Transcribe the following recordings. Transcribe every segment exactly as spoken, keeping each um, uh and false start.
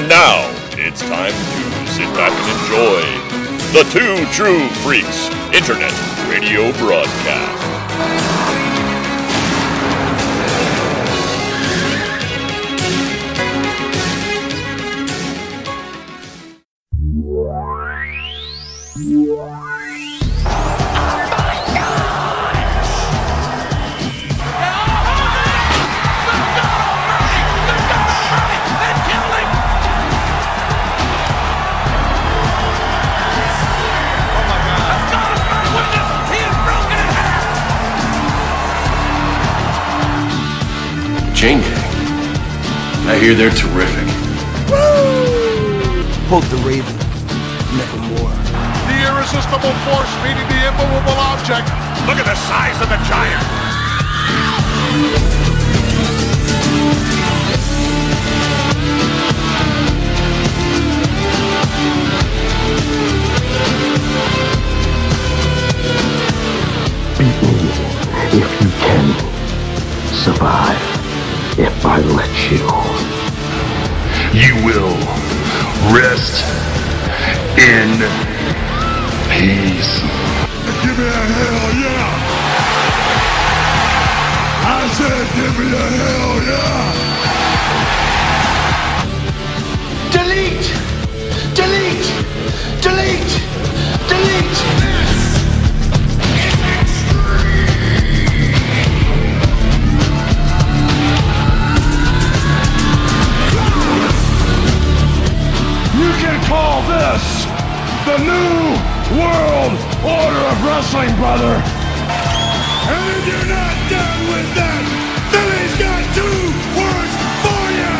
And now, it's time to sit back and enjoy the Two True Freaks Internet Radio Broadcast. Chain Gang. I hear they're terrific. Woo! Quote the Raven, nevermore. The irresistible force meeting the immovable object. Look at the size of the giant. Beat me if you can survive. If I let you, you will rest in peace. Give me a hell yeah! I said give me a hell yeah! Delete! Delete! Delete! Delete! You can call this the new world order of wrestling, brother. And if you're not done with that, then he's got two words for you.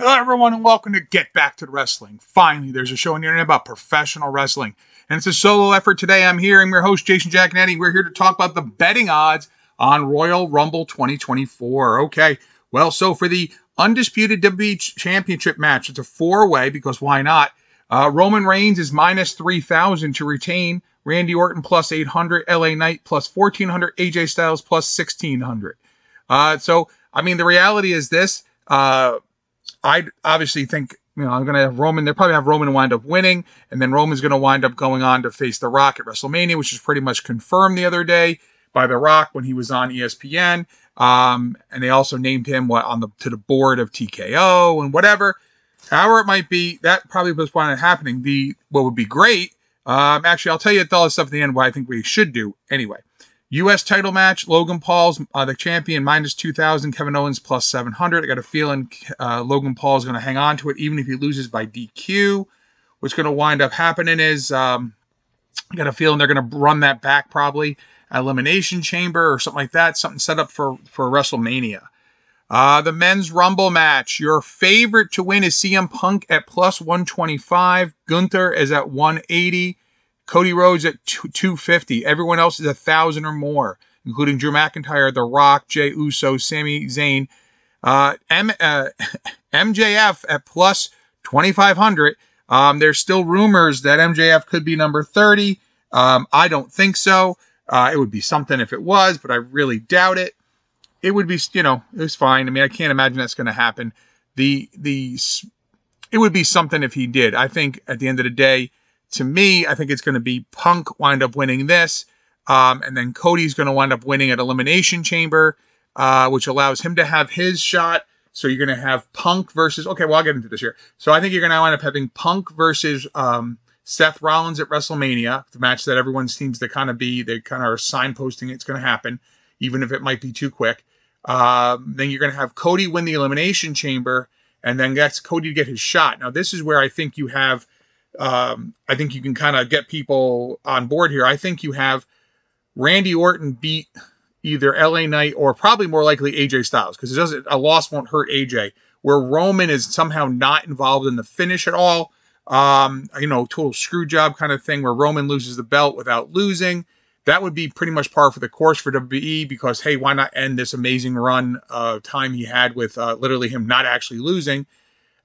Hello, everyone, and welcome to Get Back to Wrestling. Finally, there's a show on the internet about professional wrestling. And it's a solo effort today. I'm here. I'm your host, Jason Giaconetti. We're here to talk about the betting odds on Royal Rumble twenty twenty-four. Okay, well, so for the undisputed W W E Championship match, it's a four-way, because why not? Uh, Roman Reigns is minus three thousand to retain. Randy Orton plus eight hundred. L A Knight plus fourteen hundred. A J Styles plus sixteen hundred. Uh, so, I mean, the reality is this. Uh, I obviously think... You know, I'm going to have Roman, they'll probably have Roman wind up winning, and then Roman's going to wind up going on to face The Rock at WrestleMania, which is pretty much confirmed the other day by The Rock when he was on E S P N. Um, and they also named him what on the to the board of T K O and whatever. However it might be, that probably was why it's happening. The what would be great, um, actually, I'll tell you all this stuff at the end why I think we should do anyway. U S title match, Logan Paul's uh, the champion, minus two thousand, Kevin Owens plus seven hundred. I got a feeling uh, Logan Paul's going to hang on to it, even if he loses by D Q. What's going to wind up happening is, um, I got a feeling they're going to run that back probably, Elimination Chamber or something like that, something set up for, for WrestleMania. Uh, the men's Rumble match, your favorite to win is C M Punk at plus one twenty-five, Gunther is at one eighty. Cody Rhodes at two fifty. Everyone else is one thousand or more, including Drew McIntyre, The Rock, Jey Uso, Sami Zayn. Uh, M- uh, M J F at plus twenty-five hundred. Um, there's still rumors that M J F could be number thirty. Um, I don't think so. Uh, it would be something if it was, but I really doubt it. It would be, you know, it was fine. I mean, I can't imagine that's going to happen. The the It would be something if he did. I think at the end of the day, to me, I think it's going to be Punk wind up winning this, um, and then Cody's going to wind up winning at Elimination Chamber, uh, which allows him to have his shot. So you're going to have Punk versus... Okay, well, I'll get into this here. So I think you're going to wind up having Punk versus um, Seth Rollins at WrestleMania, the match that everyone seems to kind of be... They kind of are signposting it's going to happen, even if it might be too quick. Um, then you're going to have Cody win the Elimination Chamber, and then that's Cody to get his shot. Now, this is where I think you have... Um, I think you can kind of get people on board here. I think you have Randy Orton beat either L A Knight or probably more likely A J Styles, because it doesn't a loss won't hurt A J, where Roman is somehow not involved in the finish at all. Um, you know, total screw job kind of thing where Roman loses the belt without losing. That would be pretty much par for the course for W W E because, hey, why not end this amazing run of uh, time he had with uh, literally him not actually losing?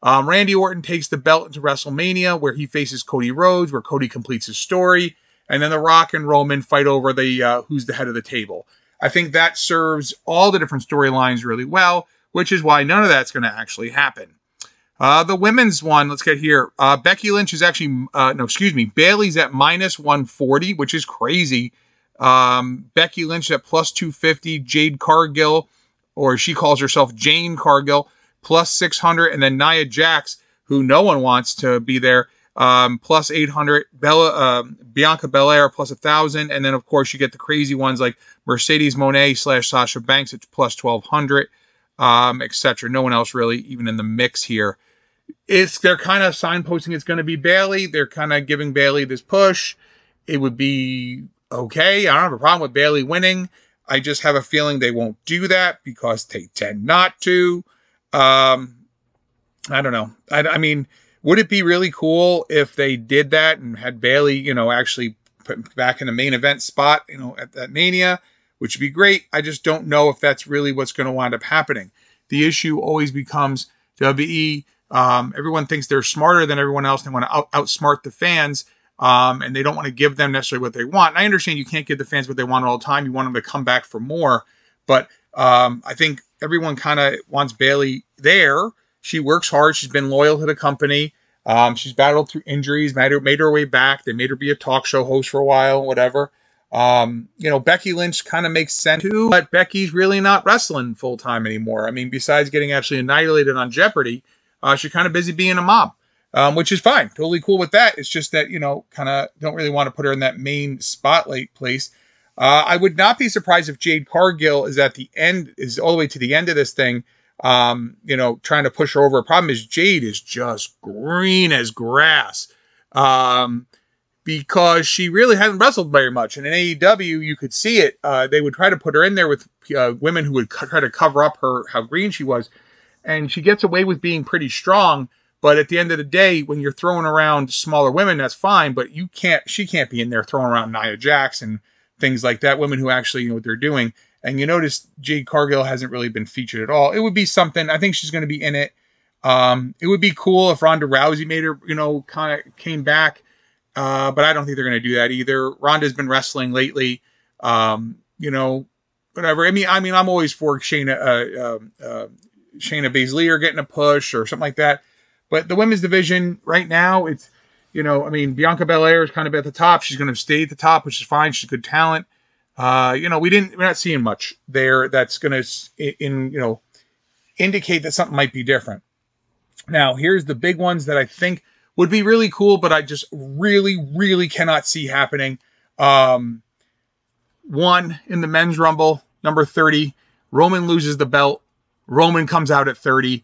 Um, Randy Orton takes the belt into WrestleMania, where he faces Cody Rhodes, where Cody completes his story. And then The Rock and Roman fight over the uh, who's the head of the table. I think that serves all the different storylines really well, which is why none of that's going to actually happen. Uh, the women's one, let's get here. Uh, Becky Lynch is actually, uh, no, excuse me, Bayley's at minus one forty, which is crazy. Um, Becky Lynch at plus two fifty, Jade Cargill, or she calls herself Jane Cargill, plus six hundred, and then Nia Jax, who no one wants to be there, um, plus eight hundred, Bella, uh, Bianca Belair, plus one thousand, and then, of course, you get the crazy ones like Mercedes Monet slash Sasha Banks at plus twelve hundred, um, et cetera. No one else really even in the mix here. It's, they're kind of signposting it's going to be Bayley. They're kind of giving Bayley this push. It would be okay. I don't have a problem with Bayley winning. I just have a feeling they won't do that because they tend not to. Um, I don't know. I, I mean, would it be really cool if they did that and had Bayley, you know, actually put back in the main event spot, you know, at that Mania, which would be great. I just don't know if that's really what's going to wind up happening. The issue always becomes W W E. Um, everyone thinks they're smarter than everyone else. They want to out- outsmart the fans. Um, and they don't want to give them necessarily what they want. And I understand you can't give the fans what they want all the time. You want them to come back for more, but, um, I think everyone kind of wants Bayley there. She works hard. She's been loyal to the company. Um, she's battled through injuries, made her, made her way back. They made her be a talk show host for a while, whatever. Um, you know, Becky Lynch kind of makes sense too, but Becky's really not wrestling full time anymore. I mean, besides getting actually annihilated on Jeopardy, uh, she's kind of busy being a mom, um, which is fine. Totally cool with that. It's just that, you know, kind of don't really want to put her in that main spotlight place. Uh, I would not be surprised if Jade Cargill is at the end, is all the way to the end of this thing, um, you know, trying to push her over. The problem is Jade is just green as grass um, because she really hasn't wrestled very much. And in A E W, you could see it. Uh, they would try to put her in there with uh, women who would co- try to cover up her how green she was. And she gets away with being pretty strong. But at the end of the day, when you're throwing around smaller women, that's fine. But you can't, she can't be in there throwing around Nia Jackson. Things like that, women who actually know what they're doing. And you notice Jade Cargill hasn't really been featured at all. It would be something. I think she's going to be in it. Um, it would be cool if Ronda Rousey made her, you know, kind of came back. Uh, but I don't think they're going to do that either. Ronda's been wrestling lately. Um, you know, whatever. I mean, I mean, I'm always for Shayna, uh, uh, Shayna Baszler getting a push or something like that. But the women's division right now, it's, you know, I mean, Bianca Belair is kind of at the top. She's going to stay at the top, which is fine. She's good talent. Uh, you know, we didn't, we're not seeing much there that's going to, in, you know, indicate that something might be different. Now, here's the big ones that I think would be really cool, but I just really, really cannot see happening. Um, one in the men's rumble, number thirty, Roman loses the belt. Roman comes out at thirty.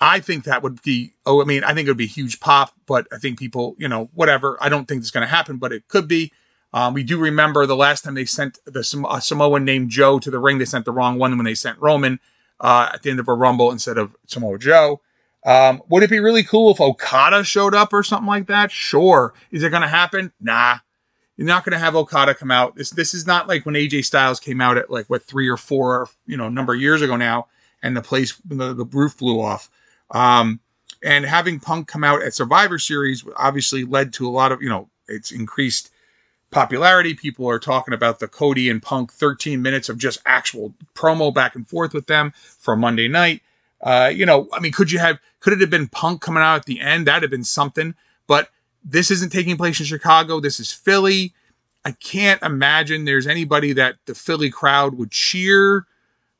I think that would be, oh, I mean, I think it would be a huge pop, but I think people, you know, whatever. I don't think it's going to happen, but it could be. Um, we do remember the last time they sent the Samo- Samoan named Joe to the ring, they sent the wrong one when they sent Roman uh, at the end of a Rumble instead of Samoa Joe. Um, would it be really cool if Okada showed up or something like that? Sure. Is it going to happen? Nah. You're not going to have Okada come out. This, this is not like when A J Styles came out at like, what, three or four, you know, number of years ago now, and the place, the, the roof blew off. Um, and having Punk come out at Survivor Series obviously led to a lot of, you know, it's increased popularity. People are talking about the Cody and Punk thirteen minutes of just actual promo back and forth with them for Monday night. Uh, you know, I mean, could you have, could it have been Punk coming out at the end? That'd have been something, but this isn't taking place in Chicago. This is Philly. I can't imagine there's anybody that the Philly crowd would cheer,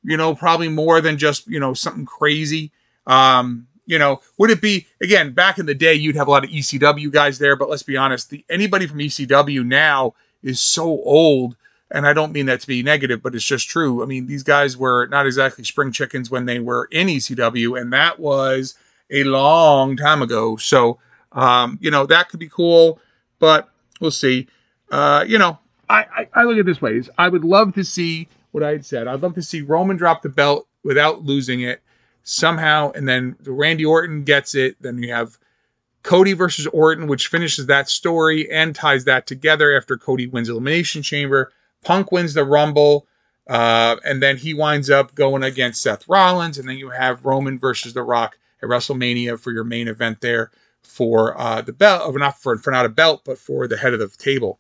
you know, probably more than just, you know, something crazy. Um, you know, would it be, again, back in the day, you'd have a lot of E C W guys there, but let's be honest, the, anybody from E C W now is so old, and I don't mean that to be negative, but it's just true. I mean, these guys were not exactly spring chickens when they were in E C W, and that was a long time ago. So, um, you know, that could be cool, but we'll see. Uh, you know, I, I, I look at this way. I would love to see what I had said. I'd love to see Roman drop the belt without losing it somehow, and then Randy Orton gets it. Then you have Cody versus Orton, which finishes that story and ties that together after Cody wins Elimination Chamber. Punk wins the Rumble, uh, and then he winds up going against Seth Rollins, and then you have Roman versus The Rock at WrestleMania for your main event there for uh, the belt, not for, for not a belt, but for the head of the table.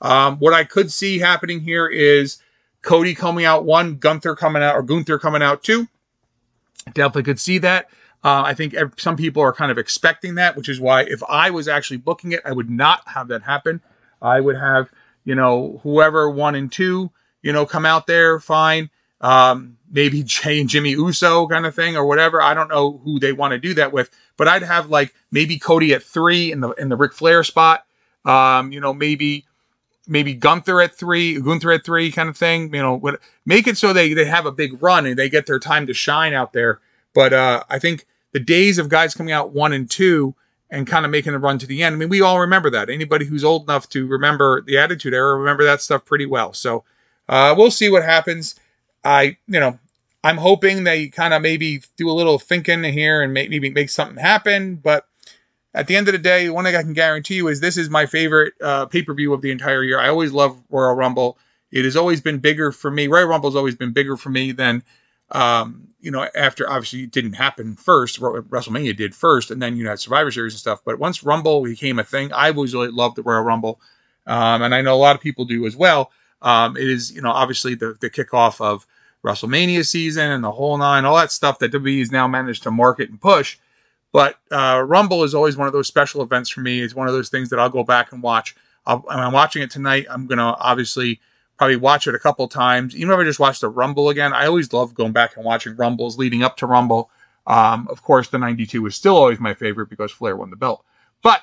Um, what I could see happening here is Cody coming out one, Gunther coming out, or Gunther coming out two. Definitely could see that. Uh, I think some people are kind of expecting that, which is why if I was actually booking it, I would not have that happen. I would have, you know, whoever one and two, you know, come out there, fine. Um, maybe Jey and Jimmy Uso kind of thing or whatever. I don't know who they want to do that with, but I'd have like maybe Cody at three in the in the Ric Flair spot. Um, you know, maybe maybe Gunther at three, Gunther at three kind of thing. You know, what, make it so they they have a big run and they get their time to shine out there. But uh, I think the days of guys coming out one and two and kind of making a run to the end. I mean, we all remember that. Anybody who's old enough to remember the Attitude Era, remember that stuff pretty well. So uh, we'll see what happens. I, you know, I'm hoping they kind of maybe do a little thinking here and make, maybe make something happen. But at the end of the day, one thing I can guarantee you is this is my favorite uh, pay-per-view of the entire year. I always love Royal Rumble. It has always been bigger for me. Royal Rumble has always been bigger for me than Um, you know, after obviously it didn't happen first, WrestleMania did first, and then you had Survivor Series and stuff. But once Rumble became a thing, I always really loved the Royal Rumble. Um, and I know a lot of people do as well. Um, it is, you know, obviously the, the kickoff of WrestleMania season and the whole nine, all that stuff that W W E has now managed to market and push. But uh, Rumble is always one of those special events for me. It's one of those things that I'll go back and watch. I'll, and I'm watching it tonight. I'm going to obviously probably watch it a couple times. Even if I just watch the Rumble again, I always love going back and watching Rumbles leading up to Rumble. Um, of course, the ninety-two is still always my favorite because Flair won the belt. But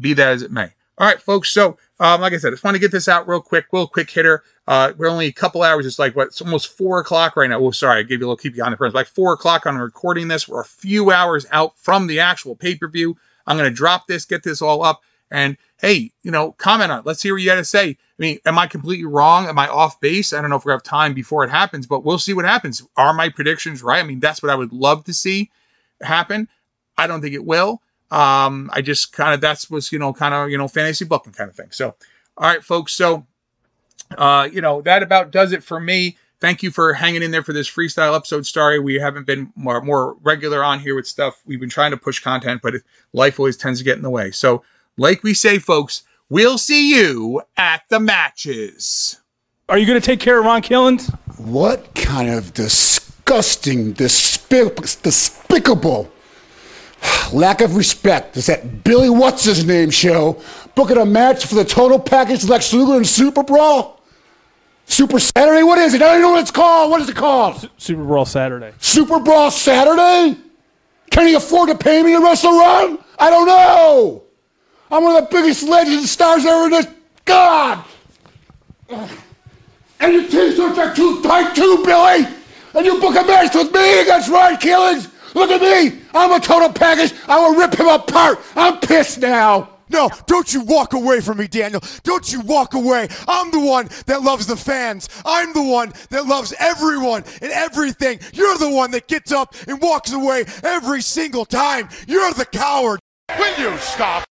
be that as it may. All right, folks. So, um, like I said, I just want to get this out real quick, real quick hitter. Uh, we're only a couple hours. It's like, what, it's almost four o'clock right now. Oh, sorry, I gave you a little keep you on the front. It's like four o'clock on recording this. We're a few hours out from the actual pay-per-view. I'm going to drop this, get this all up. And, hey, you know, comment on it. Let's hear what you got to say. I mean, am I completely wrong? Am I off base? I don't know if we have time before it happens, but we'll see what happens. Are my predictions right? I mean, that's what I would love to see happen. I don't think it will. Um, I just kind of, that's what's, you know, kind of, you know, fantasy booking kind of thing. So, all right, folks. So, uh, you know, that about does it for me. Thank you for hanging in there for this freestyle episode. Sorry, we haven't been more, more regular on here with stuff. We've been trying to push content, but life always tends to get in the way. So, like we say, folks, we'll see you at the matches. Are you going to take care of Ron Killens? What kind of disgusting, despic- despicable lack of respect is that Billy What's-His-Name show booking a match for the total package Lex Luger and Super Brawl? Super Saturday? What is it? I don't even know what it's called. What is it called? S- Super Brawl Saturday. Super Brawl Saturday? Can he afford to pay me to wrestle Ron? I don't know. I'm one of the biggest legends and stars ever in this. God! And your t-shirts are too tight too, Billy! And you book a match with me against Ron Killings! Look at me! I'm a total package! I will rip him apart! I'm pissed now! No, don't you walk away from me, Daniel. Don't you walk away. I'm the one that loves the fans. I'm the one that loves everyone and everything. You're the one that gets up and walks away every single time. You're the coward. Will you stop?